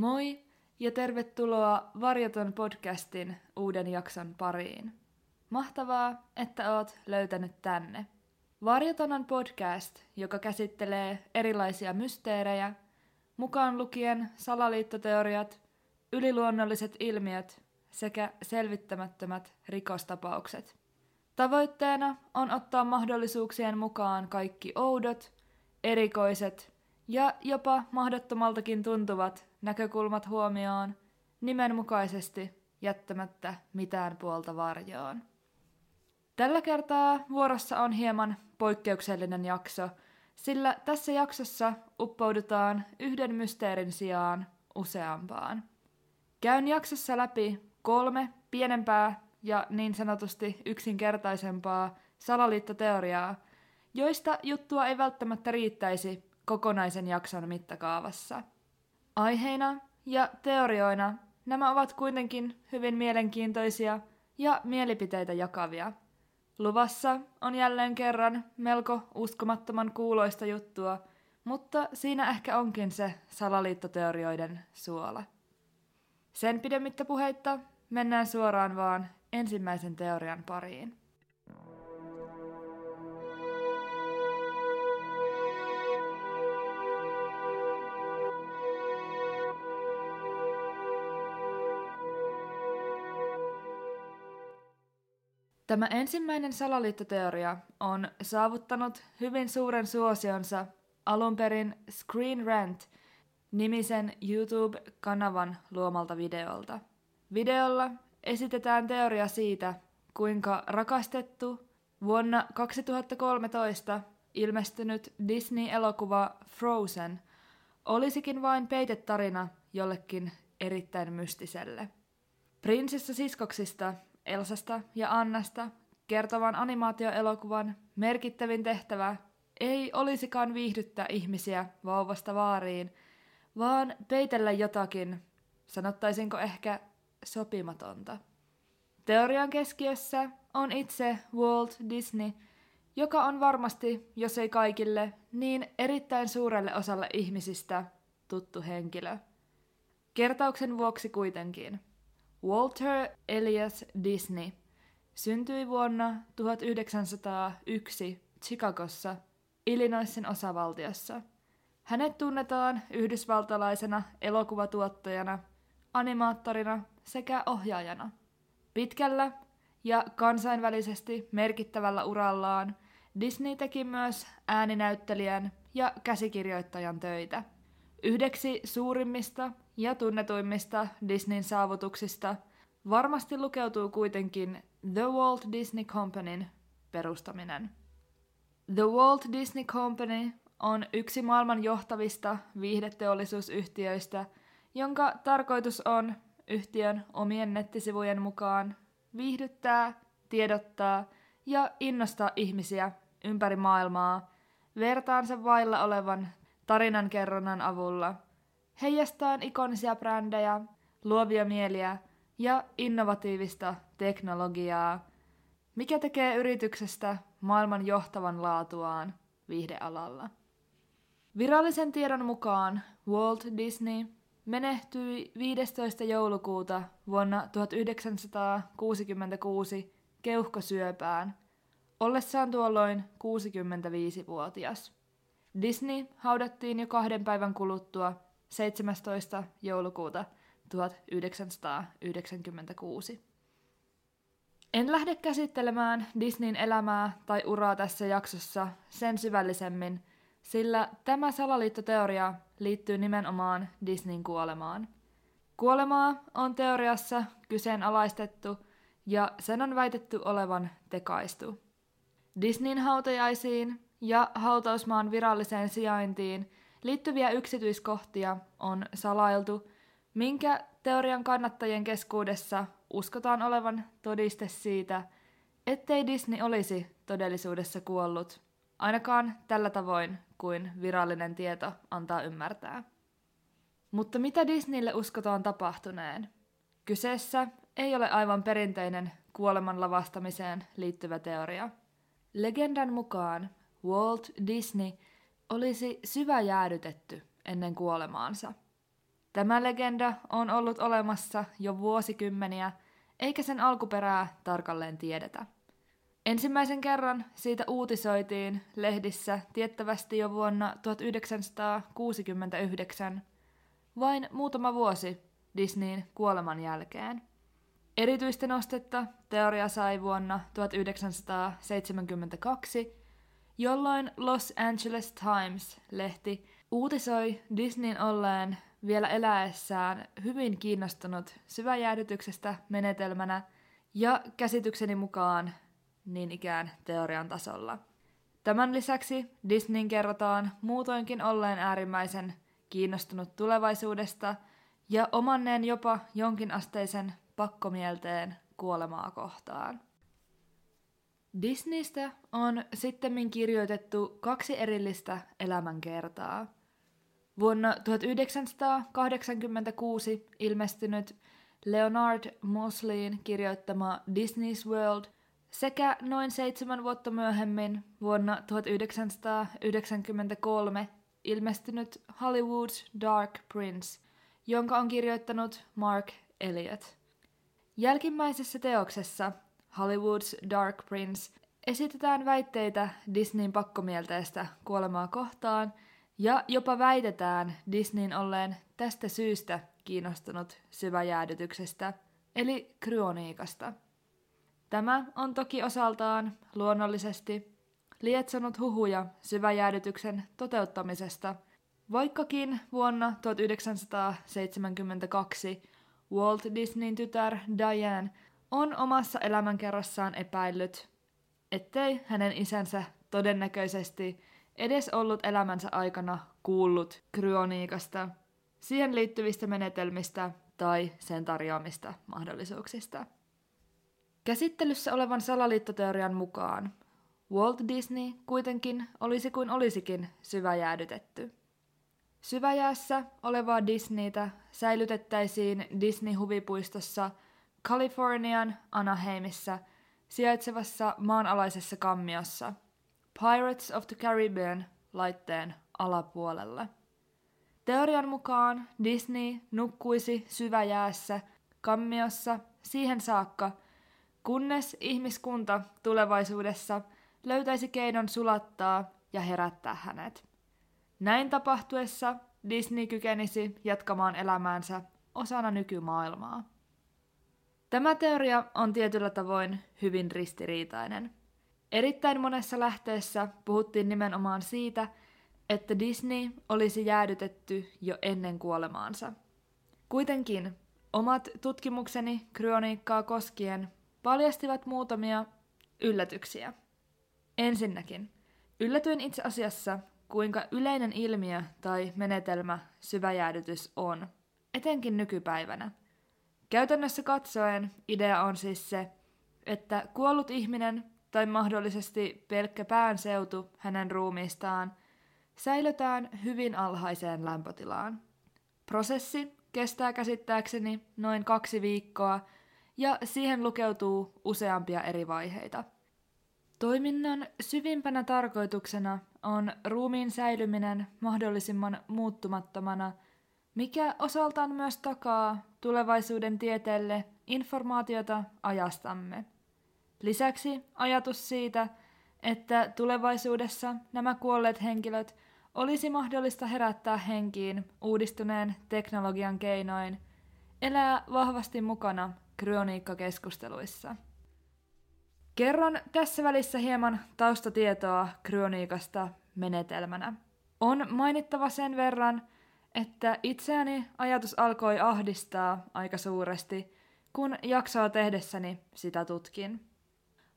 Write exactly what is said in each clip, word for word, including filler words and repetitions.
Moi ja tervetuloa Varjoton podcastin uuden jakson pariin. Mahtavaa, että oot löytänyt tänne. Varjoton on podcast, joka käsittelee erilaisia mysteerejä, mukaan lukien salaliittoteoriat, yliluonnolliset ilmiöt sekä selvittämättömät rikostapaukset. Tavoitteena on ottaa mahdollisuuksien mukaan kaikki oudot, erikoiset ja jopa mahdottomaltakin tuntuvat näkökulmat huomioon, nimenmukaisesti jättämättä mitään puolta varjoon. Tällä kertaa vuorossa on hieman poikkeuksellinen jakso, sillä tässä jaksossa uppoudutaan yhden mysteerin sijaan useampaan. Käyn jaksossa läpi kolme pienempää ja niin sanotusti yksinkertaisempaa salaliittoteoriaa, joista juttua ei välttämättä riittäisi kokonaisen jakson mittakaavassa. Aiheina ja teorioina nämä ovat kuitenkin hyvin mielenkiintoisia ja mielipiteitä jakavia. Luvassa on jälleen kerran melko uskomattoman kuuloista juttua, mutta siinä ehkä onkin se salaliittoteorioiden suola. Sen pidemmittä puheitta mennään suoraan vaan ensimmäisen teorian pariin. Tämä ensimmäinen salaliittoteoria on saavuttanut hyvin suuren suosionsa alun perin Screen Rant-nimisen YouTube-kanavan luomalta videolta. Videolla esitetään teoria siitä, kuinka rakastettu vuonna kaksituhattakolmetoista ilmestynyt Disney-elokuva Frozen olisikin vain peitetarina jollekin erittäin mystiselle. Prinsessasiskoksista Elsasta ja Annasta kertovan animaatioelokuvan merkittävin tehtävä ei olisikaan viihdyttää ihmisiä vauvasta vaariin, vaan peitellä jotakin, sanottaisinko ehkä sopimatonta. Teorian keskiössä on itse Walt Disney, joka on varmasti, jos ei kaikille, niin erittäin suurelle osalle ihmisistä tuttu henkilö. Kertauksen vuoksi kuitenkin. Walter Elias Disney syntyi vuonna tuhatyhdeksänsataayksi Chicagossa, Illinoisin osavaltiossa. Hänet tunnetaan yhdysvaltalaisena elokuvatuottajana, animaattorina sekä ohjaajana. Pitkällä ja kansainvälisesti merkittävällä urallaan Disney teki myös ääninäyttelijän ja käsikirjoittajan töitä. Yhdeksi suurimmista ja tunnetuimmista Disneyn saavutuksista varmasti lukeutuu kuitenkin The Walt Disney Companyn perustaminen. The Walt Disney Company on yksi maailman johtavista viihdeteollisuusyhtiöistä, jonka tarkoitus on yhtiön omien nettisivujen mukaan viihdyttää, tiedottaa ja innostaa ihmisiä ympäri maailmaa vertaansa vailla olevan tarinankerronnan avulla, heijastaen ikonisia brändejä, luovia mieliä ja innovatiivista teknologiaa, mikä tekee yrityksestä maailman johtavan laatuaan viihdealalla. Virallisen tiedon mukaan Walt Disney menehtyi viidestoista joulukuuta vuonna tuhatyhdeksänsataakuusikymmentäkuusi keuhkosyöpään, ollessaan tuolloin kuusikymmentäviisivuotias. Disney haudattiin jo kahden päivän kuluttua seitsemästoista joulukuuta tuhatyhdeksänsataayhdeksänkymmentäkuusi. En lähde käsittelemään Disneyn elämää tai uraa tässä jaksossa sen syvällisemmin, sillä tämä salaliittoteoria liittyy nimenomaan Disneyn kuolemaan. Kuolemaa on teoriassa kyseenalaistettu ja sen on väitetty olevan tekaistu. Disneyn hautajaisiin ja hautausmaan viralliseen sijaintiin liittyviä yksityiskohtia on salailtu, minkä teorian kannattajien keskuudessa uskotaan olevan todiste siitä, ettei Disney olisi todellisuudessa kuollut, ainakaan tällä tavoin kuin virallinen tieto antaa ymmärtää. Mutta mitä Disneylle uskotaan tapahtuneen? Kyseessä ei ole aivan perinteinen kuoleman lavastamiseen liittyvä teoria. Legendan mukaan Walt Disney olisi syväjäädytetty ennen kuolemaansa. Tämä legenda on ollut olemassa jo vuosikymmeniä, eikä sen alkuperää tarkalleen tiedetä. Ensimmäisen kerran siitä uutisoitiin lehdissä tiettävästi jo vuonna tuhatyhdeksänsataakuusikymmentäyhdeksän, vain muutama vuosi Disneyn kuoleman jälkeen. Erityistä nostetta teoria sai vuonna tuhatyhdeksänsataaseitsemänkymmentäkaksi, jolloin Los Angeles Times-lehti uutisoi Disneyn olleen vielä eläessään hyvin kiinnostunut syväjäädytyksestä menetelmänä ja käsitykseni mukaan niin ikään teorian tasolla. Tämän lisäksi Disneyn kerrotaan muutoinkin olleen äärimmäisen kiinnostunut tulevaisuudesta ja omanneen jopa jonkinasteisen pakkomielteen kuolemaa kohtaan. Disneystä on sittemmin kirjoitettu kaksi erillistä elämänkertaa. Vuonna tuhatyhdeksänsataakahdeksankymmentäkuusi ilmestynyt Leonard Mosleyin kirjoittama Disney's World sekä noin seitsemän vuotta myöhemmin vuonna tuhatyhdeksänsataayhdeksänkymmentäkolme ilmestynyt Hollywood's Dark Prince, jonka on kirjoittanut Mark Elliott. Jälkimmäisessä teoksessa Hollywood's Dark Prince esitetään väitteitä Disneyn pakkomielteestä kuolemaa kohtaan ja jopa väitetään Disneyn olleen tästä syystä kiinnostunut syväjäädytyksestä, eli kryoniikasta. Tämä on toki osaltaan, luonnollisesti, lietsonut huhuja syväjäädytyksen toteuttamisesta, vaikkakin vuonna tuhatyhdeksänsataaseitsemänkymmentäkaksi Walt Disneyn tytär Diane on omassa elämänkerrassaan epäillyt, ettei hänen isänsä todennäköisesti edes ollut elämänsä aikana kuullut kryoniikasta, siihen liittyvistä menetelmistä tai sen tarjoamista mahdollisuuksista. Käsittelyssä olevan salaliittoteorian mukaan Walt Disney kuitenkin olisi kuin olisikin syväjäädytetty. Syväjäässä olevaa Disneytä säilytettäisiin Disney-huvipuistossa Kalifornian Anaheimissa sijaitsevassa maanalaisessa kammiossa Pirates of the Caribbean laitteen alapuolella. Teorian mukaan Disney nukkuisi syväjäässä kammiossa siihen saakka, kunnes ihmiskunta tulevaisuudessa löytäisi keinon sulattaa ja herättää hänet. Näin tapahtuessa Disney kykenisi jatkamaan elämäänsä osana nykymaailmaa. Tämä teoria on tietyllä tavoin hyvin ristiriitainen. Erittäin monessa lähteessä puhuttiin nimenomaan siitä, että Disney olisi jäädytetty jo ennen kuolemaansa. Kuitenkin omat tutkimukseni kryoniikkaa koskien paljastivat muutamia yllätyksiä. Ensinnäkin, yllätyin itse asiassa, kuinka yleinen ilmiö tai menetelmä syväjäädytys on, etenkin nykypäivänä. Käytännössä katsoen idea on siis se, että kuollut ihminen tai mahdollisesti pelkkä päänseutu hänen ruumiistaan säilötään hyvin alhaiseen lämpötilaan. Prosessi kestää käsittääkseni noin kaksi viikkoa ja siihen lukeutuu useampia eri vaiheita. Toiminnan syvimpänä tarkoituksena on ruumiin säilyminen mahdollisimman muuttumattomana, mikä osaltaan myös takaa tulevaisuuden tieteelle informaatiota ajastamme. Lisäksi ajatus siitä, että tulevaisuudessa nämä kuolleet henkilöt olisi mahdollista herättää henkiin uudistuneen teknologian keinoin, elää vahvasti mukana kryoniikkakeskusteluissa. Kerron tässä välissä hieman taustatietoa kryoniikasta menetelmänä. On mainittava sen verran, että itseäni ajatus alkoi ahdistaa aika suuresti, kun jaksoa tehdessäni sitä tutkin.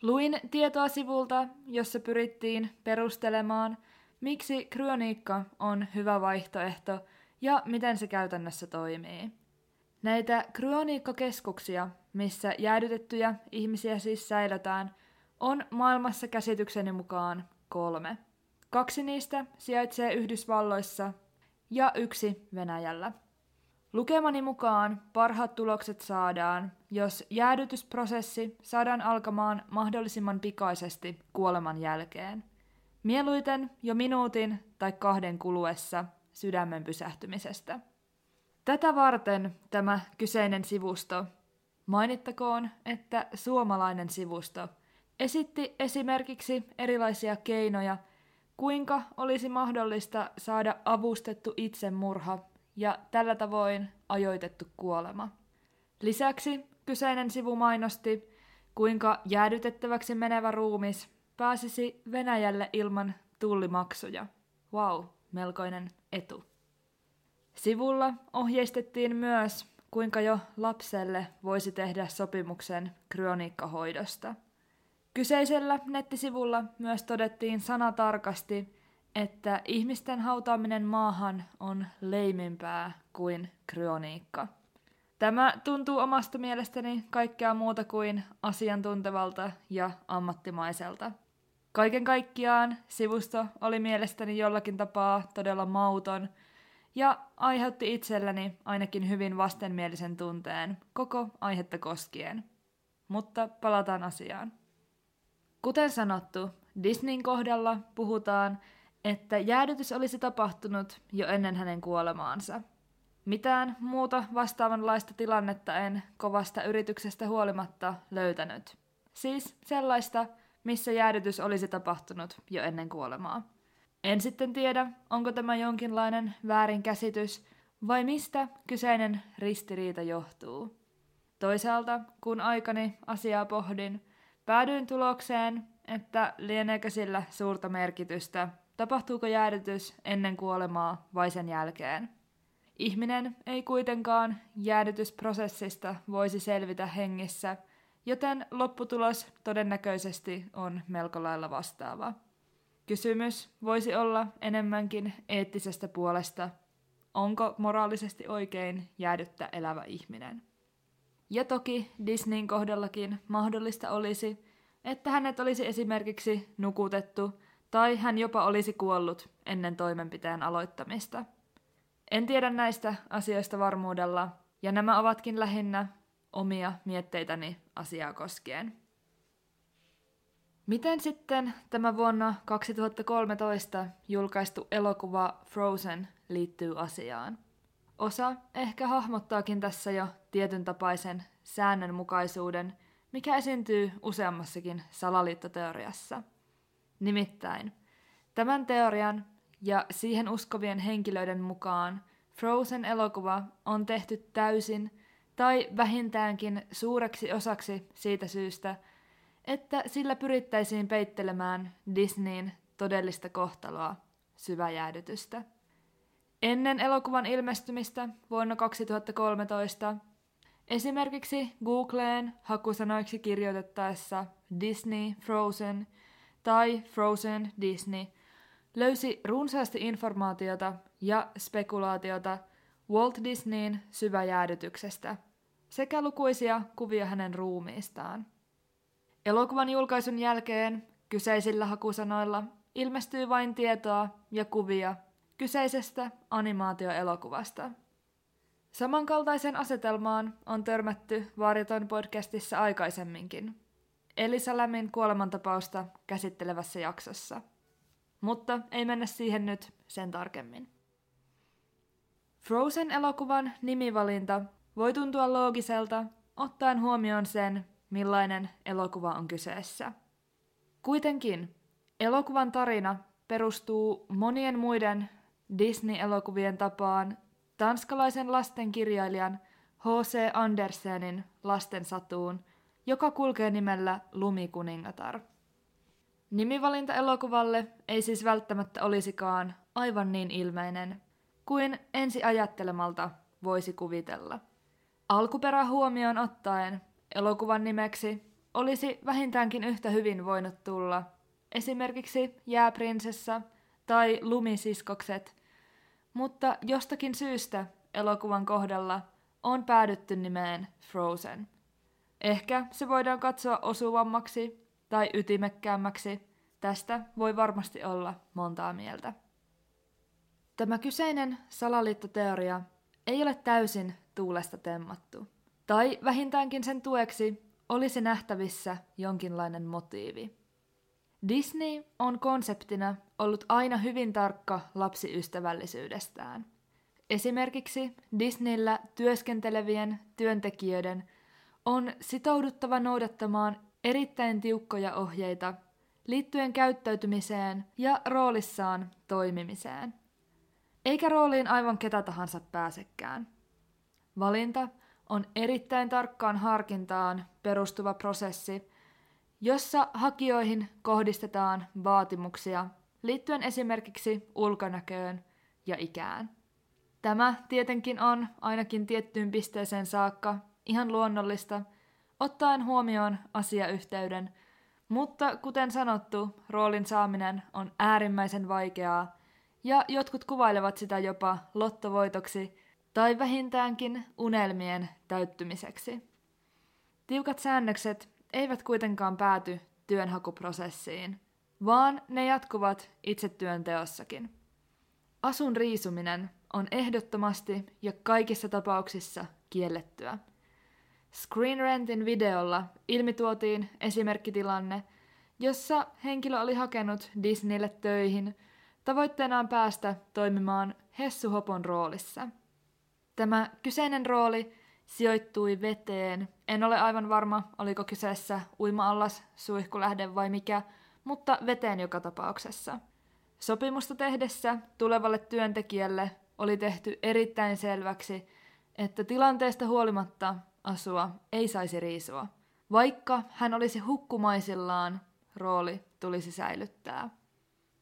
Luin tietoa sivulta, jossa pyrittiin perustelemaan, miksi kryoniikka on hyvä vaihtoehto ja miten se käytännössä toimii. Näitä kryoniikkakeskuksia, missä jäädytettyjä ihmisiä siis säilötään, on maailmassa käsitykseni mukaan kolme. Kaksi niistä sijaitsee Yhdysvalloissa ja yksi Venäjällä. Lukemani mukaan parhaat tulokset saadaan, jos jäädytysprosessi saadaan alkamaan mahdollisimman pikaisesti kuoleman jälkeen. Mieluiten jo minuutin tai kahden kuluessa sydämen pysähtymisestä. Tätä varten tämä kyseinen sivusto, mainittakoon, että suomalainen sivusto, esitti esimerkiksi erilaisia keinoja, kuinka olisi mahdollista saada avustettu itsemurha ja tällä tavoin ajoitettu kuolema. Lisäksi kyseinen sivu mainosti, kuinka jäädytettäväksi menevä ruumis pääsisi Venäjälle ilman tullimaksuja. Wow, melkoinen etu. Sivulla ohjeistettiin myös, kuinka jo lapselle voisi tehdä sopimuksen kryoniikkahoidosta. Kyseisellä nettisivulla myös todettiin sanatarkasti, että ihmisten hautaaminen maahan on leimimpää kuin kryoniikka. Tämä tuntuu omasta mielestäni kaikkea muuta kuin asiantuntevalta ja ammattimaiselta. Kaiken kaikkiaan sivusto oli mielestäni jollakin tapaa todella mauton ja aiheutti itselläni ainakin hyvin vastenmielisen tunteen koko aihetta koskien. Mutta palataan asiaan. Kuten sanottu, Disneyn kohdalla puhutaan, että jäädytys olisi tapahtunut jo ennen hänen kuolemaansa. Mitään muuta vastaavanlaista tilannetta en kovasta yrityksestä huolimatta löytänyt. Siis sellaista, missä jäädytys olisi tapahtunut jo ennen kuolemaa. En sitten tiedä, onko tämä jonkinlainen väärinkäsitys vai mistä kyseinen ristiriita johtuu. Toisaalta, kun aikani asiaa pohdin, päädyin tulokseen, että lieneekö sillä suurta merkitystä, tapahtuuko jäädytys ennen kuolemaa vai sen jälkeen. Ihminen ei kuitenkaan jäädytysprosessista voisi selvitä hengissä, joten lopputulos todennäköisesti on melko lailla vastaava. Kysymys voisi olla enemmänkin eettisestä puolesta, onko moraalisesti oikein jäädyttää elävä ihminen. Ja toki Disneyn kohdallakin mahdollista olisi, että hänet olisi esimerkiksi nukutettu tai hän jopa olisi kuollut ennen toimenpiteen aloittamista. En tiedä näistä asioista varmuudella, ja nämä ovatkin lähinnä omia mietteitäni asiaa koskien. Miten sitten tämä vuonna kaksituhattakolmetoista julkaistu elokuva Frozen liittyy asiaan? Osa ehkä hahmottaakin tässä jo tietyn tapaisen säännönmukaisuuden, mikä esiintyy useammassakin salaliittoteoriassa. Nimittäin, tämän teorian ja siihen uskovien henkilöiden mukaan Frozen-elokuva on tehty täysin tai vähintäänkin suureksi osaksi siitä syystä, että sillä pyrittäisiin peittelemään Disneyn todellista kohtaloa, syväjäädytystä. Ennen elokuvan ilmestymistä vuonna kaksituhattakolmetoista esimerkiksi Googleen hakusanoiksi kirjoitettaessa Disney Frozen tai Frozen Disney löysi runsaasti informaatiota ja spekulaatiota Walt Disneyn syväjäädytyksestä sekä lukuisia kuvia hänen ruumiistaan. Elokuvan julkaisun jälkeen kyseisillä hakusanoilla ilmestyy vain tietoa ja kuvia kyseisestä animaatioelokuvasta. Samankaltaiseen asetelmaan on törmätty Varjoton podcastissa aikaisemminkin, Elisa Lämin kuolemantapausta käsittelevässä jaksossa. Mutta ei mennä siihen nyt sen tarkemmin. Frozen-elokuvan nimivalinta voi tuntua loogiselta, ottaen huomioon sen, millainen elokuva on kyseessä. Kuitenkin elokuvan tarina perustuu monien muiden Disney-elokuvien tapaan tanskalaisen lastenkirjailijan H C. Andersenin lastensatuun, joka kulkee nimellä Lumikuningatar. Nimivalinta elokuvalle ei siis välttämättä olisikaan aivan niin ilmeinen kuin ensi ajattelemalta voisi kuvitella. Alkuperä huomioon ottaen elokuvan nimeksi olisi vähintäänkin yhtä hyvin voinut tulla esimerkiksi Jääprinsessa tai Lumisiskokset, mutta jostakin syystä elokuvan kohdalla on päädytty nimeen Frozen. Ehkä se voidaan katsoa osuvammaksi tai ytimekkäämmäksi, tästä voi varmasti olla montaa mieltä. Tämä kyseinen salaliittoteoria ei ole täysin tuulesta temmattu, tai vähintäänkin sen tueksi olisi nähtävissä jonkinlainen motiivi. Disney on konseptina ollut aina hyvin tarkka lapsiystävällisyydestään. Esimerkiksi Disneyllä työskentelevien työntekijöiden on sitouduttava noudattamaan erittäin tiukkoja ohjeita liittyen käyttäytymiseen ja roolissaan toimimiseen. Eikä rooliin aivan ketä tahansa pääsekään. Valinta on erittäin tarkkaan harkintaan perustuva prosessi, jossa hakijoihin kohdistetaan vaatimuksia liittyen esimerkiksi ulkonäköön ja ikään. Tämä tietenkin on ainakin tiettyyn pisteeseen saakka ihan luonnollista, ottaen huomioon asiayhteyden, mutta kuten sanottu, roolin saaminen on äärimmäisen vaikeaa, ja jotkut kuvailevat sitä jopa lottovoitoksi tai vähintäänkin unelmien täyttymiseksi. Tiukat säännökset eivät kuitenkaan pääty työnhakuprosessiin, vaan ne jatkuvat itse työnteossakin. Asun riisuminen on ehdottomasti ja kaikissa tapauksissa kiellettyä. Screen Rentin videolla ilmituotiin esimerkkitilanne, jossa henkilö oli hakenut Disneylle töihin tavoitteenaan päästä toimimaan Hessu Hopon roolissa. Tämä kyseinen rooli sijoittui veteen. En ole aivan varma, oliko kyseessä uima-allas, suihkulähde vai mikä, mutta veteen joka tapauksessa. Sopimusta tehdessä tulevalle työntekijälle oli tehty erittäin selväksi, että tilanteesta huolimatta asua ei saisi riisua. Vaikka hän olisi hukkumaisillaan, rooli tulisi säilyttää.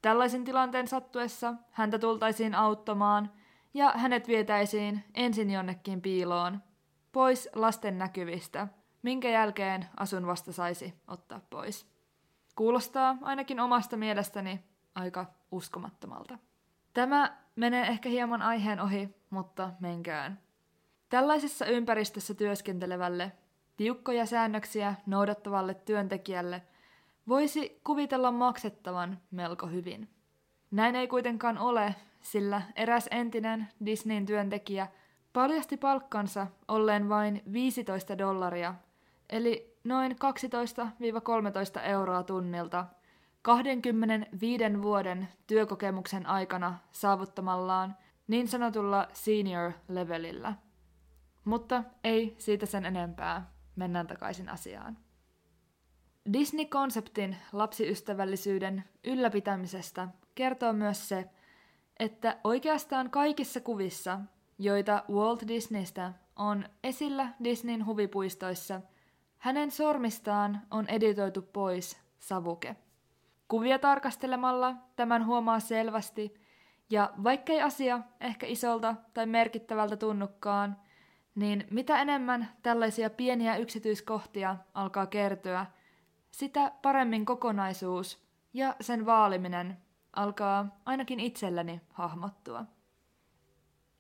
Tällaisen tilanteen sattuessa häntä tultaisiin auttamaan ja hänet vietäisiin ensin jonnekin piiloon, pois lasten näkyvistä, minkä jälkeen asun vasta saisi ottaa pois. Kuulostaa ainakin omasta mielestäni aika uskomattomalta. Tämä menee ehkä hieman aiheen ohi, mutta menkään. Tällaisessa ympäristössä työskentelevälle, tiukkoja säännöksiä noudattavalle työntekijälle voisi kuvitella maksettavan melko hyvin. Näin ei kuitenkaan ole, sillä eräs entinen Disneyn työntekijä paljasti palkkansa olleen vain viisitoista dollaria, eli noin kaksitoista–kolmetoista euroa tunnilta, kaksikymmentäviisi vuoden työkokemuksen aikana saavuttamallaan niin sanotulla senior-levelillä. Mutta ei siitä sen enempää. Mennään takaisin asiaan. Disney-konseptin lapsiystävällisyyden ylläpitämisestä kertoo myös se, että oikeastaan kaikissa kuvissa, joita Walt Disneystä on esillä Disneyn huvipuistoissa, hänen sormistaan on editoitu pois savuke. Kuvia tarkastelemalla tämän huomaa selvästi, ja vaikkei asia ehkä isolta tai merkittävältä tunnukaan, niin mitä enemmän tällaisia pieniä yksityiskohtia alkaa kertyä, sitä paremmin kokonaisuus ja sen vaaliminen alkaa ainakin itselläni hahmottua.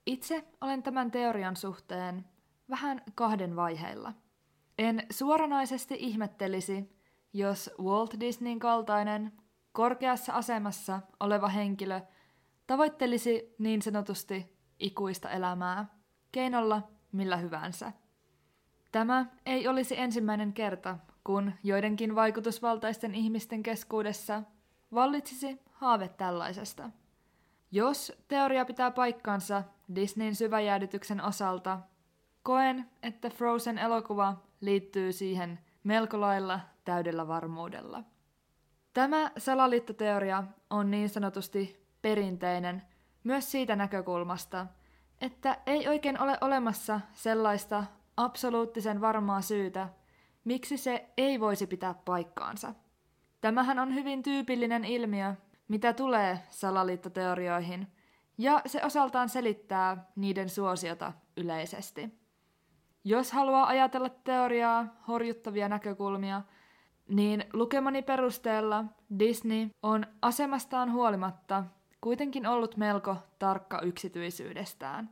Itse olen tämän teorian suhteen vähän kahden vaiheilla. En suoranaisesti ihmettelisi, jos Walt Disneyn kaltainen, korkeassa asemassa oleva henkilö tavoittelisi niin sanotusti ikuista elämää keinolla millä hyvänsä. Tämä ei olisi ensimmäinen kerta, kun joidenkin vaikutusvaltaisten ihmisten keskuudessa vallitsisi haave tällaisesta. Jos teoria pitää paikkansa Disneyn syväjäädytyksen osalta, koen, että Frozen-elokuva liittyy siihen melko lailla täydellä varmuudella. Tämä salaliittoteoria on niin sanotusti perinteinen myös siitä näkökulmasta, että ei oikein ole olemassa sellaista absoluuttisen varmaa syytä, miksi se ei voisi pitää paikkaansa. Tämähän on hyvin tyypillinen ilmiö, mitä tulee salaliittoteorioihin, ja se osaltaan selittää niiden suosiota yleisesti. Jos haluaa ajatella teoriaa horjuttavia näkökulmia, niin lukemani perusteella Disney on asemastaan huolimatta kuitenkin ollut melko tarkka yksityisyydestään.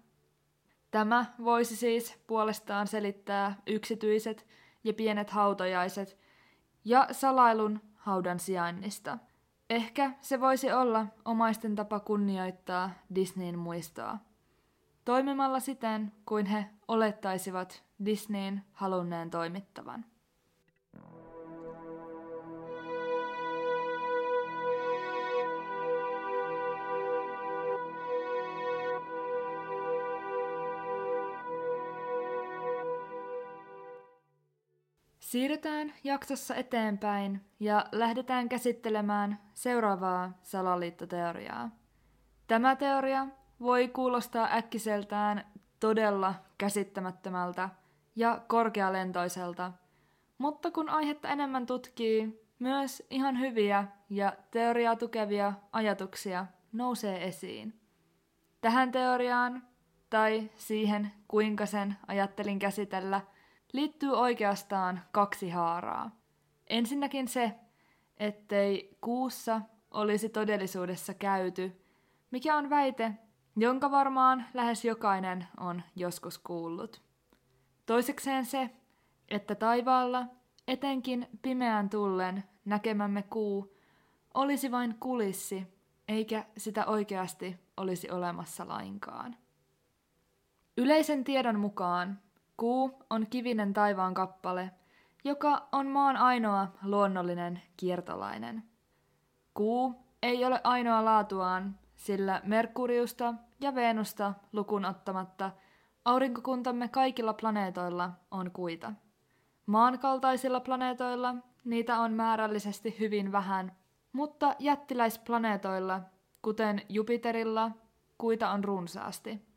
Tämä voisi siis puolestaan selittää yksityiset ja pienet hautajaiset ja salailun haudan sijainnista. Ehkä se voisi olla omaisten tapa kunnioittaa Disneyn muistoa, toimimalla siten, kuin he olettaisivat Disneyn halunneen toimittavan. Siirrytään jaksossa eteenpäin ja lähdetään käsittelemään seuraavaa salaliittoteoriaa. Tämä teoria voi kuulostaa äkkiseltään todella käsittämättömältä ja korkealentoiselta, mutta kun aihetta enemmän tutkii, myös ihan hyviä ja teoriaa tukevia ajatuksia nousee esiin. Tähän teoriaan, tai siihen kuinka sen ajattelin käsitellä, liittyy oikeastaan kaksi haaraa. Ensinnäkin se, ettei kuussa olisi todellisuudessa käyty, mikä on väite, jonka varmaan lähes jokainen on joskus kuullut. Toisekseen se, että taivaalla, etenkin pimeän tullen, näkemämme kuu olisi vain kulissi, eikä sitä oikeasti olisi olemassa lainkaan. Yleisen tiedon mukaan kuu on kivinen taivaan kappale, joka on maan ainoa luonnollinen kiertolainen. Kuu ei ole ainoa laatuaan, sillä Merkuriusta ja Venusta lukuun ottamatta aurinkokuntamme kaikilla planeetoilla on kuita. Maan kaltaisilla planeetoilla niitä on määrällisesti hyvin vähän, mutta jättiläisplaneetoilla, kuten Jupiterilla, kuita on runsaasti.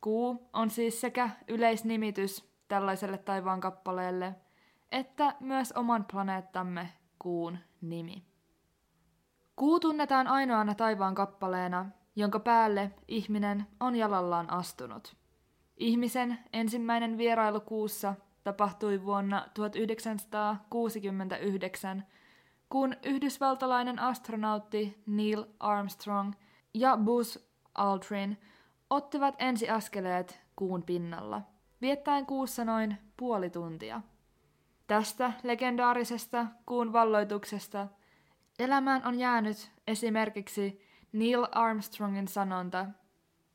Kuu on siis sekä yleisnimitys tällaiselle taivaankappaleelle, että myös oman planeettamme kuun nimi. Kuu tunnetaan ainoana taivaankappaleena, jonka päälle ihminen on jalallaan astunut. Ihmisen ensimmäinen vierailu kuussa tapahtui vuonna tuhatyhdeksänsataakuusikymmentäyhdeksän, kun yhdysvaltalainen astronautti Neil Armstrong ja Buzz Aldrin ottivat ensiaskeleet kuun pinnalla, viettäen kuussa noin puoli tuntia. Tästä legendaarisesta kuun valloituksesta elämään on jäänyt esimerkiksi Neil Armstrongin sanonta,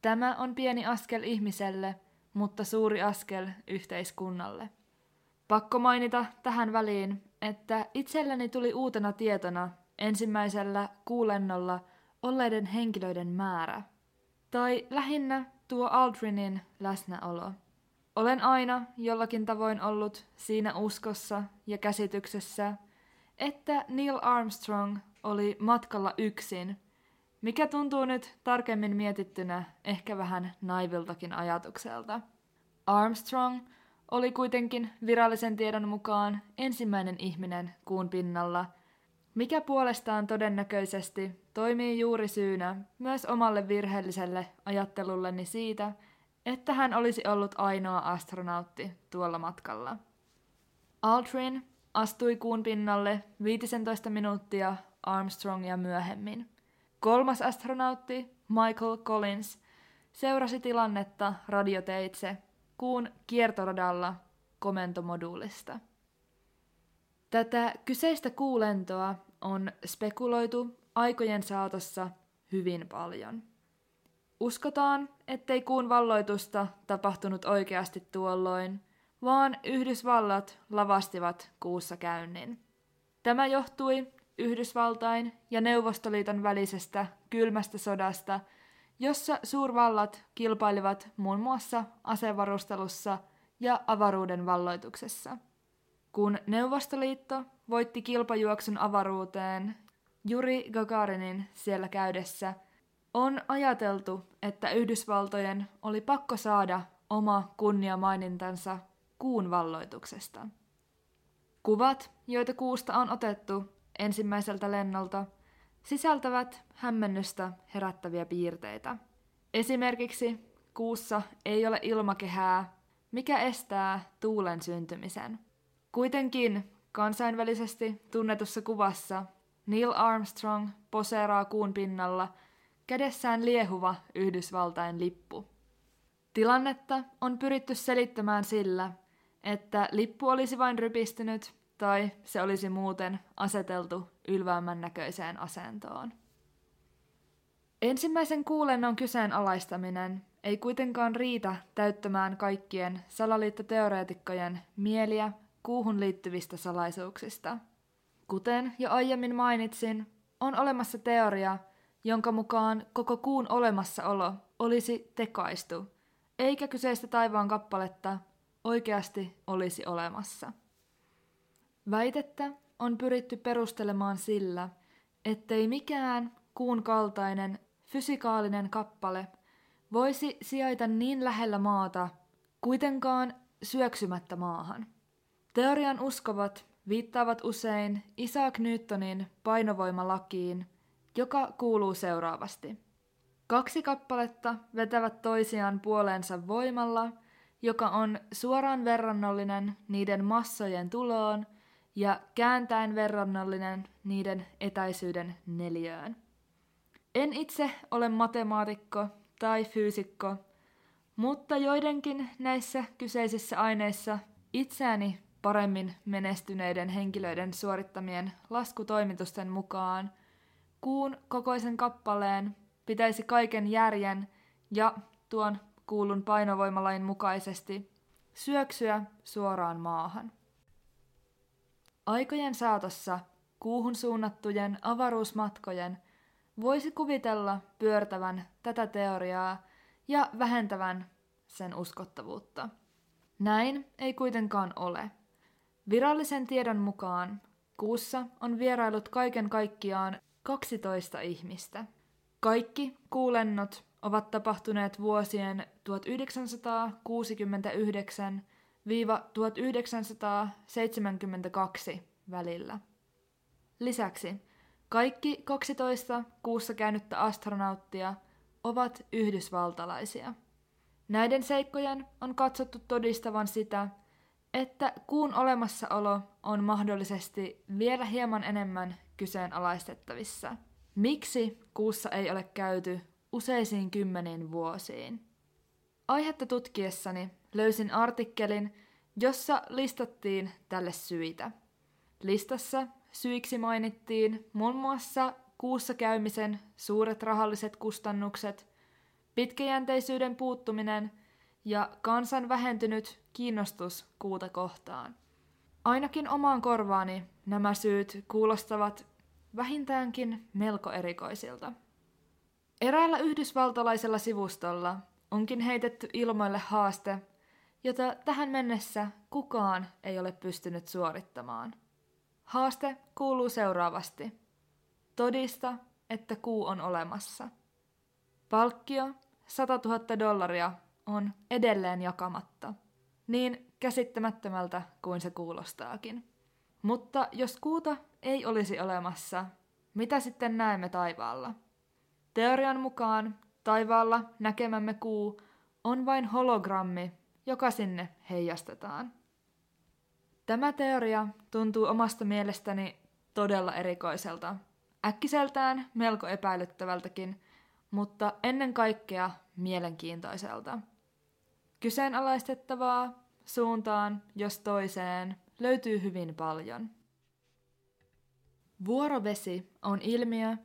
"Tämä on pieni askel ihmiselle, mutta suuri askel yhteiskunnalle." Pakko mainita tähän väliin, että itselleni tuli uutena tietona ensimmäisellä kuulennolla olleiden henkilöiden määrä. Tai lähinnä tuo Aldrinin läsnäolo. Olen aina jollakin tavoin ollut siinä uskossa ja käsityksessä, että Neil Armstrong oli matkalla yksin, mikä tuntuu nyt tarkemmin mietittynä ehkä vähän naiviltakin ajatukselta. Armstrong oli kuitenkin virallisen tiedon mukaan ensimmäinen ihminen kuun pinnalla, mikä puolestaan todennäköisesti toimii juuri syynä myös omalle virheelliselle ajattelulleni siitä, että hän olisi ollut ainoa astronautti tuolla matkalla. Aldrin astui kuun pinnalle viisitoista minuuttia Armstrongia myöhemmin. Kolmas astronautti, Michael Collins, seurasi tilannetta radioteitse kuun kiertoradalla komentomoduulista. Tätä kyseistä kuulentoa on spekuloitu aikojen saatossa hyvin paljon. Uskotaan, ettei kuun valloitusta tapahtunut oikeasti tuolloin, vaan Yhdysvallat lavastivat kuussa käynnin. Tämä johtui Yhdysvaltain ja Neuvostoliiton välisestä kylmästä sodasta, jossa suurvallat kilpailivat muun muassa asevarustelussa ja avaruuden valloituksessa. Kun Neuvostoliitto voitti kilpajuoksun avaruuteen Juri Gagarinin siellä käydessä, on ajateltu, että Yhdysvaltojen oli pakko saada oma kunniamainintansa kuun valloituksesta. Kuvat, joita kuusta on otettu ensimmäiseltä lennolta, sisältävät hämmennystä herättäviä piirteitä. Esimerkiksi kuussa ei ole ilmakehää, mikä estää tuulen syntymisen. Kuitenkin kansainvälisesti tunnetussa kuvassa Neil Armstrong poseeraa kuun pinnalla kädessään liehuva Yhdysvaltain lippu. Tilannetta on pyritty selittämään sillä, että lippu olisi vain rypistynyt tai se olisi muuten aseteltu ylväämän näköiseen asentoon. Ensimmäisen kuulennon kyseenalaistaminen ei kuitenkaan riitä täyttämään kaikkien salaliittoteoreetikkojen mieliä kuuhun liittyvistä salaisuuksista. Kuten jo aiemmin mainitsin, on olemassa teoria, jonka mukaan koko kuun olemassaolo olisi tekaistu, eikä kyseistä taivaan kappaletta oikeasti olisi olemassa. Väitettä on pyritty perustelemaan sillä, ettei mikään kuun kaltainen fysikaalinen kappale voisi sijaita niin lähellä maata, kuitenkaan syöksymättä maahan. Teorian uskovat viittaavat usein Isaac Newtonin painovoimalakiin, joka kuuluu seuraavasti. Kaksi kappaletta vetävät toisiaan puoleensa voimalla, joka on suoraan verrannollinen niiden massojen tuloon ja kääntäen verrannollinen niiden etäisyyden neliöön. En itse ole matemaatikko tai fyysikko, mutta joidenkin näissä kyseisissä aineissa itseäni paremmin menestyneiden henkilöiden suorittamien laskutoimitusten mukaan kuun kokoisen kappaleen pitäisi kaiken järjen ja tuon kuulun painovoimalain mukaisesti syöksyä suoraan maahan. Aikojen saatossa kuuhun suunnattujen avaruusmatkojen voisi kuvitella pyörtävän tätä teoriaa ja vähentävän sen uskottavuutta. Näin ei kuitenkaan ole. Virallisen tiedon mukaan kuussa on vierailut kaiken kaikkiaan kaksitoista ihmistä. Kaikki kuulennot ovat tapahtuneet vuosien tuhatyhdeksänsataakuusikymmentäyhdeksän–tuhatyhdeksänsataaseitsemänkymmentäkaksi välillä. Lisäksi kaikki kaksitoista kuussa käynyttä astronauttia ovat yhdysvaltalaisia. Näiden seikkojen on katsottu todistavan sitä, että kuun olemassaolo on mahdollisesti vielä hieman enemmän kyseenalaistettavissa. Miksi kuussa ei ole käyty useisiin kymmeniin vuosiin? Aihetta tutkiessani löysin artikkelin, jossa listattiin tälle syitä. Listassa syiksi mainittiin muun muassa kuussa käymisen suuret rahalliset kustannukset, pitkäjänteisyyden puuttuminen ja kansan vähentynyt kiinnostus kuuta kohtaan. Ainakin omaan korvaani nämä syyt kuulostavat vähintäänkin melko erikoisilta. Eräällä yhdysvaltalaisella sivustolla onkin heitetty ilmoille haaste, jota tähän mennessä kukaan ei ole pystynyt suorittamaan. Haaste kuuluu seuraavasti. Todista, että kuu on olemassa. Palkkio sata tuhatta dollaria on edelleen jakamatta, niin käsittämättömältä kuin se kuulostaakin. Mutta jos kuuta ei olisi olemassa, mitä sitten näemme taivaalla? Teorian mukaan taivaalla näkemämme kuu on vain hologrammi, joka sinne heijastetaan. Tämä teoria tuntuu omasta mielestäni todella erikoiselta, äkkiseltään melko epäilyttävältäkin, mutta ennen kaikkea mielenkiintoiselta. Kyseenalaistettavaa suuntaan jos toiseen löytyy hyvin paljon. Vuorovesi on ilmiö,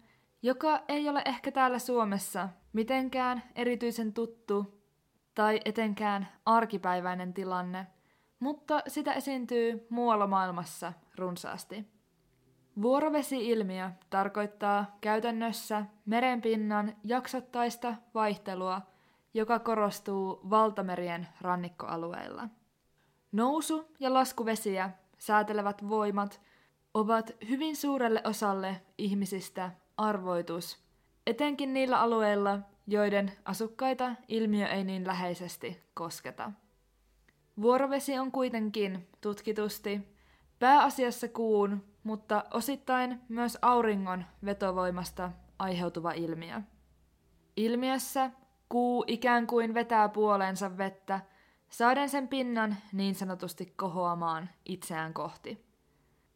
joka ei ole ehkä täällä Suomessa mitenkään erityisen tuttu tai etenkään arkipäiväinen tilanne, mutta sitä esiintyy muualla maailmassa runsaasti. Vuorovesi-ilmiö tarkoittaa käytännössä merenpinnan jaksottaista vaihtelua, joka korostuu valtamerien rannikkoalueilla. Nousu- ja laskuvesiä säätelevät voimat ovat hyvin suurelle osalle ihmisistä arvoitus, etenkin niillä alueilla, joiden asukkaita ilmiö ei niin läheisesti kosketa. Vuorovesi on kuitenkin tutkitusti pääasiassa kuun, mutta osittain myös auringon vetovoimasta aiheutuva ilmiö. Ilmiössä kuu ikään kuin vetää puoleensa vettä, saaden sen pinnan niin sanotusti kohoamaan itseään kohti.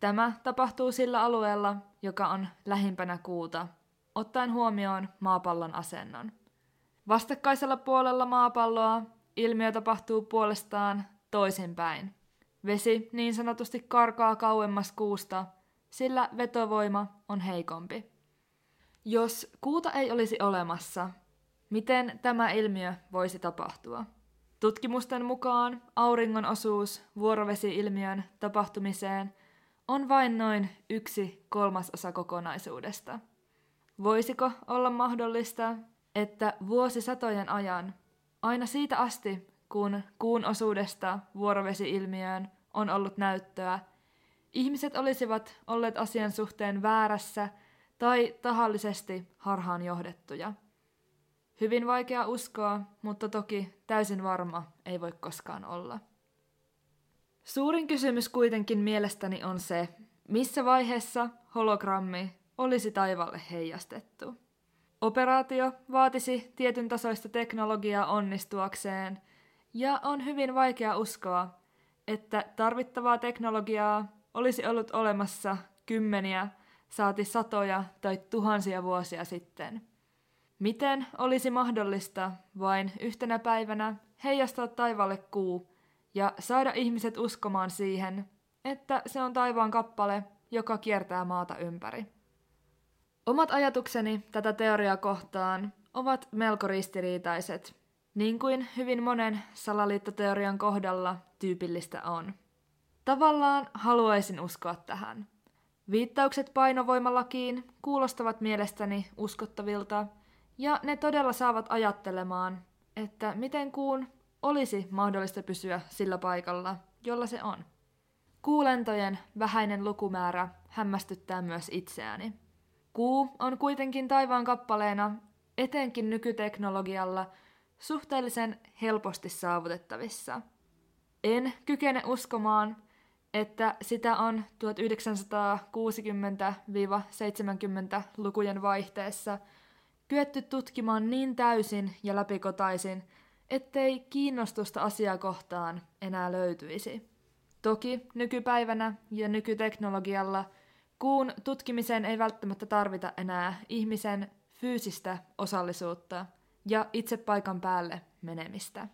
Tämä tapahtuu sillä alueella, joka on lähimpänä kuuta, ottaen huomioon maapallon asennon. Vastakkaisella puolella maapalloa ilmiö tapahtuu puolestaan toisinpäin. Vesi niin sanotusti karkaa kauemmas kuusta, sillä vetovoima on heikompi. Jos kuuta ei olisi olemassa, miten tämä ilmiö voisi tapahtua? Tutkimusten mukaan auringon osuus vuorovesi-ilmiön tapahtumiseen on vain noin yksi kolmasosa kokonaisuudesta. Voisiko olla mahdollista, että vuosisatojen ajan, aina siitä asti kun kuun osuudesta vuorovesi-ilmiöön on ollut näyttöä, ihmiset olisivat olleet asian suhteen väärässä tai tahallisesti harhaan johdettuja. Hyvin vaikea uskoa, mutta toki täysin varma ei voi koskaan olla. Suurin kysymys kuitenkin mielestäni on se, missä vaiheessa hologrammi olisi taivaalle heijastettu. Operaatio vaatisi tietyn tasoista teknologiaa onnistuakseen, ja on hyvin vaikea uskoa, että tarvittavaa teknologiaa olisi ollut olemassa kymmeniä, saati satoja tai tuhansia vuosia sitten. Miten olisi mahdollista vain yhtenä päivänä heijastaa taivaalle kuu ja saada ihmiset uskomaan siihen, että se on taivaan kappale, joka kiertää maata ympäri? Omat ajatukseni tätä teoriaa kohtaan ovat melko ristiriitaiset, niin kuin hyvin monen salaliittoteorian kohdalla tyypillistä on. Tavallaan haluaisin uskoa tähän. Viittaukset painovoimalakiin kuulostavat mielestäni uskottavilta, ja ne todella saavat ajattelemaan, että miten kuun olisi mahdollista pysyä sillä paikalla, jolla se on. Kuulentojen vähäinen lukumäärä hämmästyttää myös itseäni. Kuu on kuitenkin taivaan kappaleena, etenkin nykyteknologialla, suhteellisen helposti saavutettavissa. En kykene uskomaan, että sitä on kuusikymmentä–seitsemänkymmentälukujen vaihteessa kyetty tutkimaan niin täysin ja läpikotaisin, ettei kiinnostusta asiaa kohtaan enää löytyisi. Toki nykypäivänä ja nykyteknologialla kuun tutkimiseen ei välttämättä tarvita enää ihmisen fyysistä osallisuutta ja itse paikan päälle menemistä.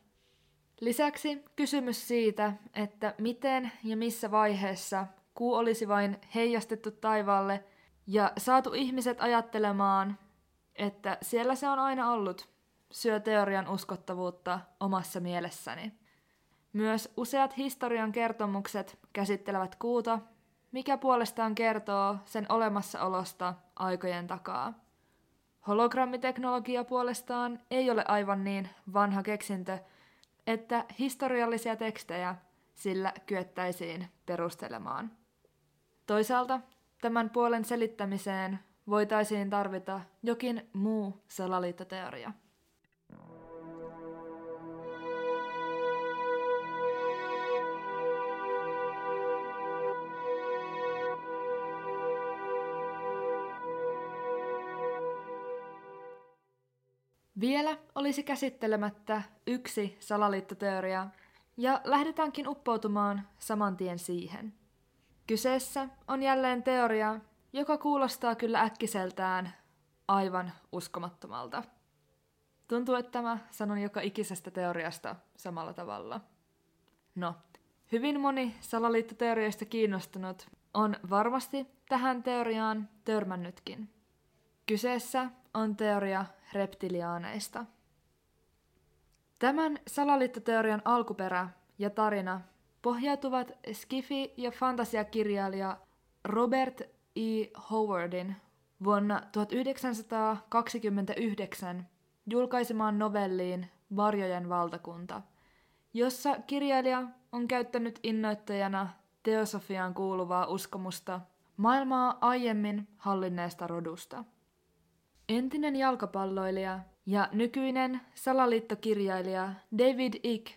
Lisäksi kysymys siitä, että miten ja missä vaiheessa kuu olisi vain heijastettu taivaalle ja saatu ihmiset ajattelemaan, että siellä se on aina ollut, syö teorian uskottavuutta omassa mielessäni. Myös useat historian kertomukset käsittelevät kuuta, mikä puolestaan kertoo sen olemassaolosta aikojen takaa. Hologrammiteknologia puolestaan ei ole aivan niin vanha keksintö, että historiallisia tekstejä sillä kyettäisiin perustelemaan. Toisaalta tämän puolen selittämiseen voitaisiin tarvita jokin muu salaliittoteoria. Vielä olisi käsittelemättä yksi salaliittoteoria, ja lähdetäänkin uppoutumaan saman tien siihen. Kyseessä on jälleen teoria, joka kuulostaa kyllä äkkiseltään aivan uskomattomalta. Tuntuu, että mä sanon joka ikisestä teoriasta samalla tavalla. No, hyvin moni salaliittoteoriasta kiinnostunut on varmasti tähän teoriaan törmännytkin. Kyseessä on teoria reptiliaaneista. Tämän salaliittoteorian alkuperä ja tarina pohjautuvat skifi- ja fantasiakirjailija Robert E. Howardin vuonna tuhatyhdeksänsataakaksikymmentäyhdeksän julkaisemaan novelliin Varjojen valtakunta, jossa kirjailija on käyttänyt innoittajana teosofiaan kuuluvaa uskomusta maailmaa aiemmin hallinneesta rodusta. Entinen jalkapalloilija ja nykyinen salaliittokirjailija David Icke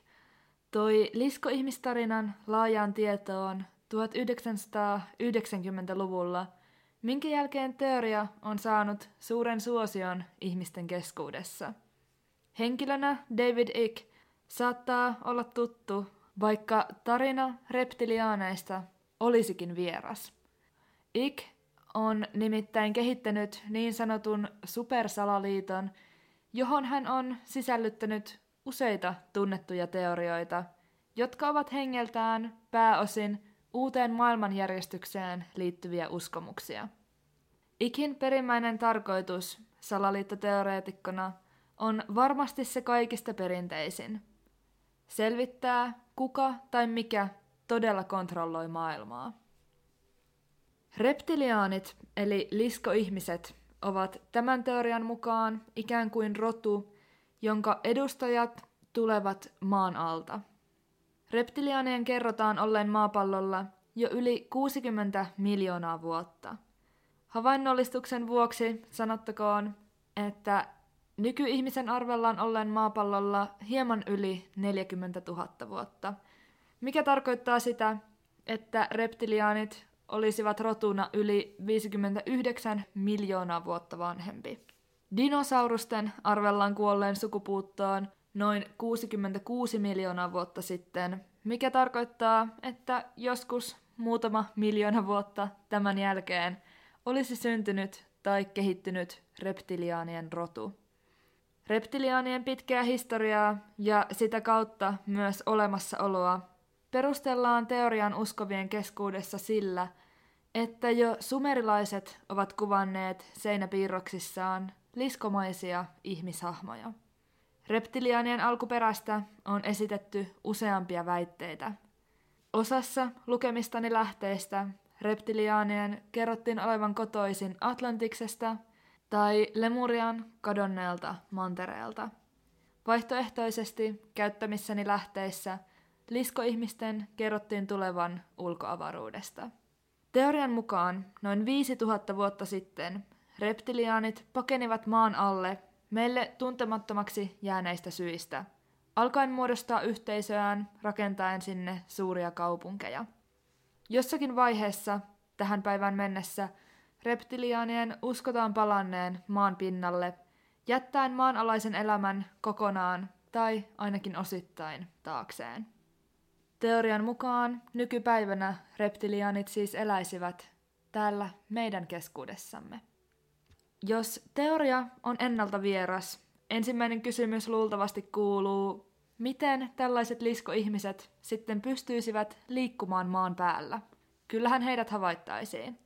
toi liskoihmistarinan laajaan tietoon tuhatyhdeksänsataayhdeksänkymmentäluvulla, minkä jälkeen teoria on saanut suuren suosion ihmisten keskuudessa. Henkilönä David Icke saattaa olla tuttu, vaikka tarina reptiliaaneista olisikin vieras. Icke on nimittäin kehittänyt niin sanotun supersalaliiton, johon hän on sisällyttänyt useita tunnettuja teorioita, jotka ovat hengeltään pääosin uuteen maailmanjärjestykseen liittyviä uskomuksia. Ikin perimmäinen tarkoitus salaliittoteoreetikkona on varmasti se kaikista perinteisin. Selvittää, kuka tai mikä todella kontrolloi maailmaa. Reptiliaanit, eli liskoihmiset, ovat tämän teorian mukaan ikään kuin rotu, jonka edustajat tulevat maan alta. Reptiliaanien kerrotaan olleen maapallolla jo yli kuusikymmentä miljoonaa vuotta. Havainnollistuksen vuoksi sanottakoon, että nykyihmisen arvellaan olleen maapallolla hieman yli neljäkymmentätuhatta vuotta, mikä tarkoittaa sitä, että reptiliaanit olisivat rotuna yli viisikymmentäyhdeksän miljoonaa vuotta vanhempi. Dinosaurusten arvellaan kuolleen sukupuuttoon noin kuusikymmentäkuusi miljoonaa vuotta sitten, mikä tarkoittaa, että joskus muutama miljoona vuotta tämän jälkeen olisi syntynyt tai kehittynyt reptiliaanien rotu. Reptiliaanien pitkää historiaa ja sitä kautta myös olemassaoloa perustellaan teorian uskovien keskuudessa sillä, että jo sumerilaiset ovat kuvanneet seinäpiirroksissaan liskomaisia ihmishahmoja. Reptiliaanien alkuperästä on esitetty useampia väitteitä. Osassa lukemistani lähteistä reptiliaanien kerrottiin olevan kotoisin Atlantiksesta tai Lemurian kadonneelta mantereelta. Vaihtoehtoisesti käyttämissäni lähteissä liskoihmisten kerrottiin tulevan ulkoavaruudesta. Teorian mukaan noin viisituhatta vuotta sitten reptiliaanit pakenivat maan alle meille tuntemattomaksi jääneistä syistä, alkaen muodostaa yhteisöään rakentaen sinne suuria kaupunkeja. Jossakin vaiheessa tähän päivään mennessä reptiliaanien uskotaan palanneen maan pinnalle, jättäen maanalaisen elämän kokonaan tai ainakin osittain taakseen. Teorian mukaan nykypäivänä reptiliaanit siis eläisivät täällä meidän keskuudessamme. Jos teoria on ennalta vieras, ensimmäinen kysymys luultavasti kuuluu, miten tällaiset liskoihmiset sitten pystyisivät liikkumaan maan päällä? Kyllähän heidät havaittaisiin.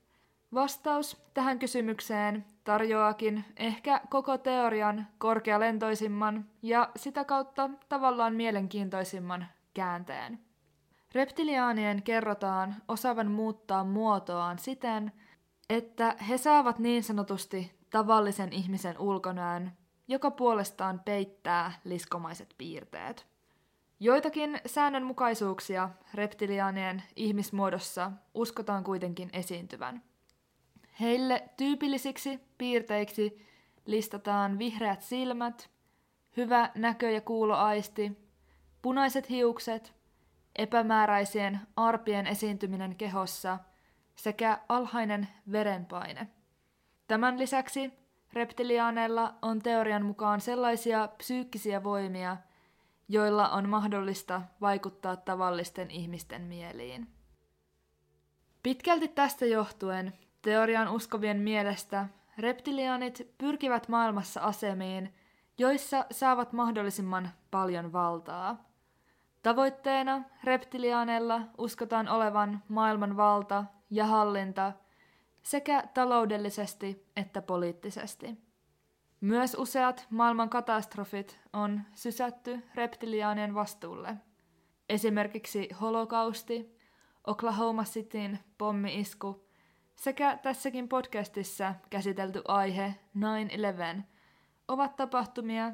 Vastaus tähän kysymykseen tarjoaakin ehkä koko teorian korkealentoisimman ja sitä kautta tavallaan mielenkiintoisimman käänteen. Reptiliaanien kerrotaan osaavan muuttaa muotoaan siten, että he saavat niin sanotusti tavallisen ihmisen ulkonäön, joka puolestaan peittää liskomaiset piirteet. Joitakin säännönmukaisuuksia reptiliaanien ihmismuodossa uskotaan kuitenkin esiintyvän. Heille tyypillisiksi piirteiksi listataan vihreät silmät, hyvä näkö- ja kuuloaisti, punaiset hiukset, epämääräisien arpien esiintyminen kehossa sekä alhainen verenpaine. Tämän lisäksi reptiliaaneilla on teorian mukaan sellaisia psyykkisiä voimia, joilla on mahdollista vaikuttaa tavallisten ihmisten mieliin. Pitkälti tästä johtuen teorian uskovien mielestä reptiliaanit pyrkivät maailmassa asemiin, joissa saavat mahdollisimman paljon valtaa. Tavoitteena reptiliaaneilla uskotaan olevan maailman valta ja hallinta sekä taloudellisesti että poliittisesti. Myös useat maailman katastrofit on sysätty reptiliaanien vastuulle. Esimerkiksi holokausti, Oklahoma Cityn pommi-isku sekä tässäkin podcastissa käsitelty aihe nine eleven ovat tapahtumia,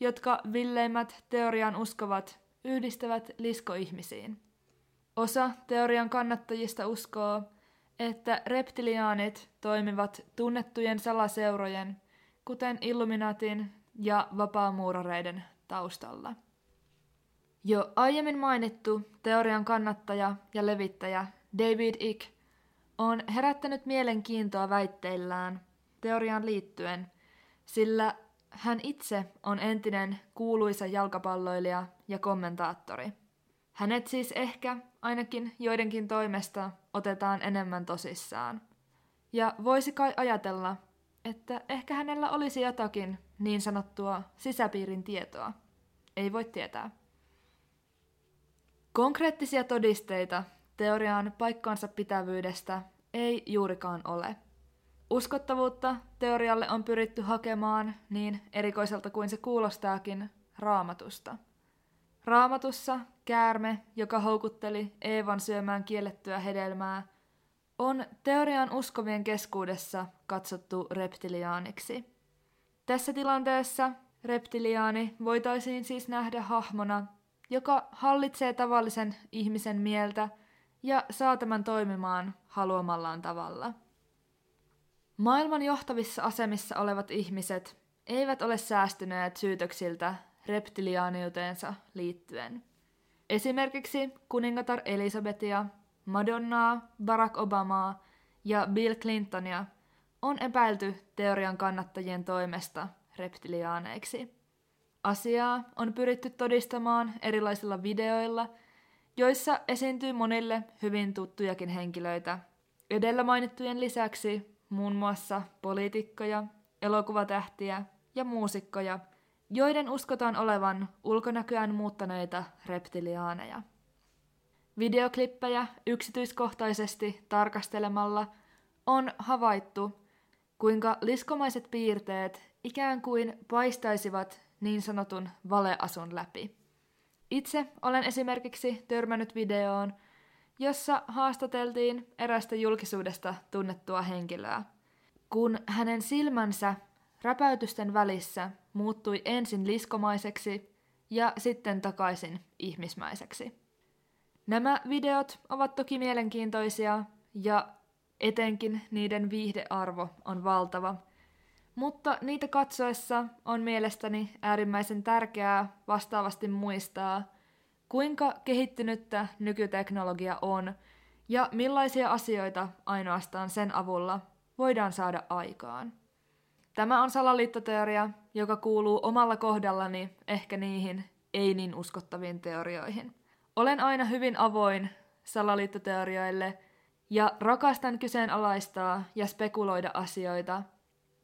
jotka villeimmät teorian uskovat yhdistävät liskoihmisiin. Osa teorian kannattajista uskoo, että reptiliaanit toimivat tunnettujen salaseurojen, kuten Illuminatin ja vapaamuurareiden taustalla. Jo aiemmin mainittu teorian kannattaja ja levittäjä David Icke on herättänyt mielenkiintoa väitteillään teoriaan liittyen, sillä hän itse on entinen kuuluisa jalkapalloilija ja kommentaattori. Hänet siis ehkä ainakin joidenkin toimesta otetaan enemmän tosissaan. Ja voisi kai ajatella, että ehkä hänellä olisi jotakin niin sanottua sisäpiirin tietoa. Ei voi tietää. Konkreettisia todisteita teorian paikkaansa pitävyydestä ei juurikaan ole. Uskottavuutta teorialle on pyritty hakemaan, niin erikoiselta kuin se kuulostaakin, Raamatusta. Raamatussa käärme, joka houkutteli Eevan syömään kiellettyä hedelmää, on teorian uskovien keskuudessa katsottu reptiliaaniksi. Tässä tilanteessa reptiliaani voitaisiin siis nähdä hahmona, joka hallitsee tavallisen ihmisen mieltä ja saa tämän toimimaan haluamallaan tavalla. Maailman johtavissa asemissa olevat ihmiset eivät ole säästyneet syytöksiltä reptiliaaniuteensa liittyen. Esimerkiksi kuningatar Elisabetia, Madonnaa, Barack Obamaa ja Bill Clintonia on epäilty teorian kannattajien toimesta reptiliaaneiksi. Asiaa on pyritty todistamaan erilaisilla videoilla, joissa esiintyy monille hyvin tuttujakin henkilöitä. Edellä mainittujen lisäksi muun muassa poliitikkoja, elokuvatähtiä ja muusikkoja, joiden uskotaan olevan ulkonäköään muuttaneita reptiliaaneja. Videoklippejä yksityiskohtaisesti tarkastelemalla on havaittu, kuinka liskomaiset piirteet ikään kuin paistaisivat niin sanotun valeasun läpi. Itse olen esimerkiksi törmännyt videoon, jossa haastateltiin erästä julkisuudesta tunnettua henkilöä, kun hänen silmänsä räpäytysten välissä muuttui ensin liskomaiseksi ja sitten takaisin ihmismäiseksi. Nämä videot ovat toki mielenkiintoisia ja etenkin niiden viihdearvo on valtava, mutta niitä katsoessa on mielestäni äärimmäisen tärkeää vastaavasti muistaa, kuinka kehittynyttä nykyteknologia on ja millaisia asioita ainoastaan sen avulla voidaan saada aikaan. Tämä on salaliittoteoria, joka kuuluu omalla kohdallani ehkä niihin ei niin uskottaviin teorioihin. Olen aina hyvin avoin salaliittoteorioille ja rakastan kyseenalaistaa ja spekuloida asioita,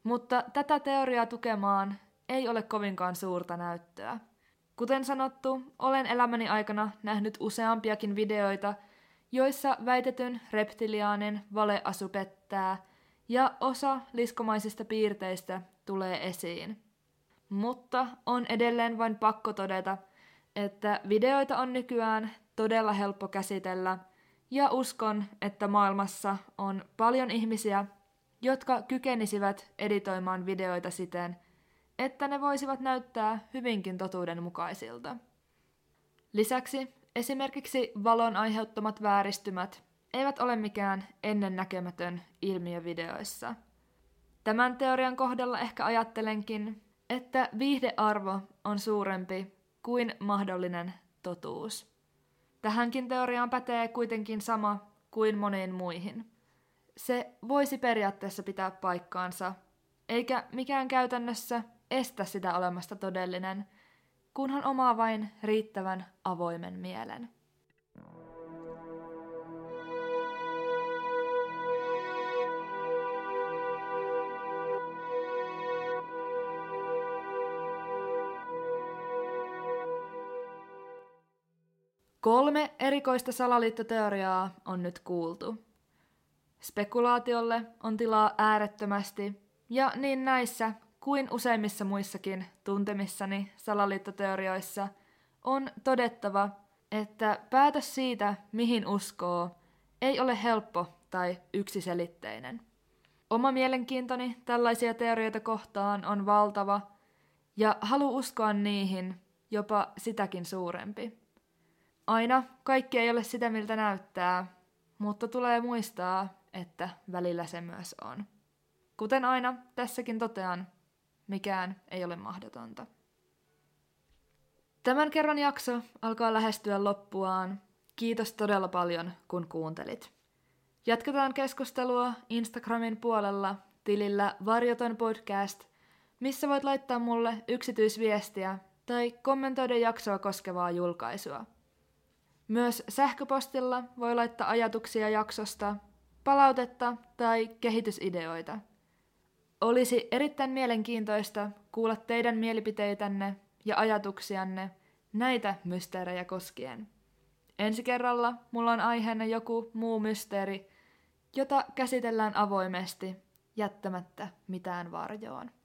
mutta tätä teoriaa tukemaan ei ole kovinkaan suurta näyttöä. Kuten sanottu, olen elämäni aikana nähnyt useampiakin videoita, joissa väitetyn reptiliaanin valeasu pettää ja osa liskomaisista piirteistä tulee esiin. Mutta on edelleen vain pakko todeta, että videoita on nykyään todella helppo käsitellä ja uskon, että maailmassa on paljon ihmisiä, jotka kykenisivät editoimaan videoita siten, että ne voisivat näyttää hyvinkin totuudenmukaisilta. Lisäksi esimerkiksi valon aiheuttamat vääristymät eivät ole mikään ennennäkemätön ilmiö videoissa. Tämän teorian kohdalla ehkä ajattelenkin, että viihdearvo on suurempi kuin mahdollinen totuus. Tähänkin teoriaan pätee kuitenkin sama kuin moniin muihin. Se voisi periaatteessa pitää paikkaansa, eikä mikään käytännössä estä sitä olemasta todellinen, kunhan omaa vain riittävän avoimen mielen. Kolme erikoista salaliittoteoriaa on nyt kuultu. Spekulaatiolle on tilaa äärettömästi, ja niin näissä kuin useimmissa muissakin tuntemissani salaliittoteorioissa on todettava, että päätös siitä, mihin uskoo, ei ole helppo tai yksiselitteinen. Oma mielenkiintoni tällaisia teorioita kohtaan on valtava, ja halu uskoa niihin jopa sitäkin suurempi. Aina kaikki ei ole sitä, miltä näyttää, mutta tulee muistaa, että välillä se myös on. Kuten aina, tässäkin totean, mikään ei ole mahdotonta. Tämän kerran jakso alkaa lähestyä loppuaan. Kiitos todella paljon, kun kuuntelit. Jatketaan keskustelua Instagramin puolella tilillä Varjoton podcast, missä voit laittaa mulle yksityisviestiä tai kommentoida jaksoa koskevaa julkaisua. Myös sähköpostilla voi laittaa ajatuksia jaksosta, palautetta tai kehitysideoita. Olisi erittäin mielenkiintoista kuulla teidän mielipiteitänne ja ajatuksianne näitä mysteerejä koskien. Ensi kerralla mulla on aiheena joku muu mysteeri, jota käsitellään avoimesti, jättämättä mitään varjoon.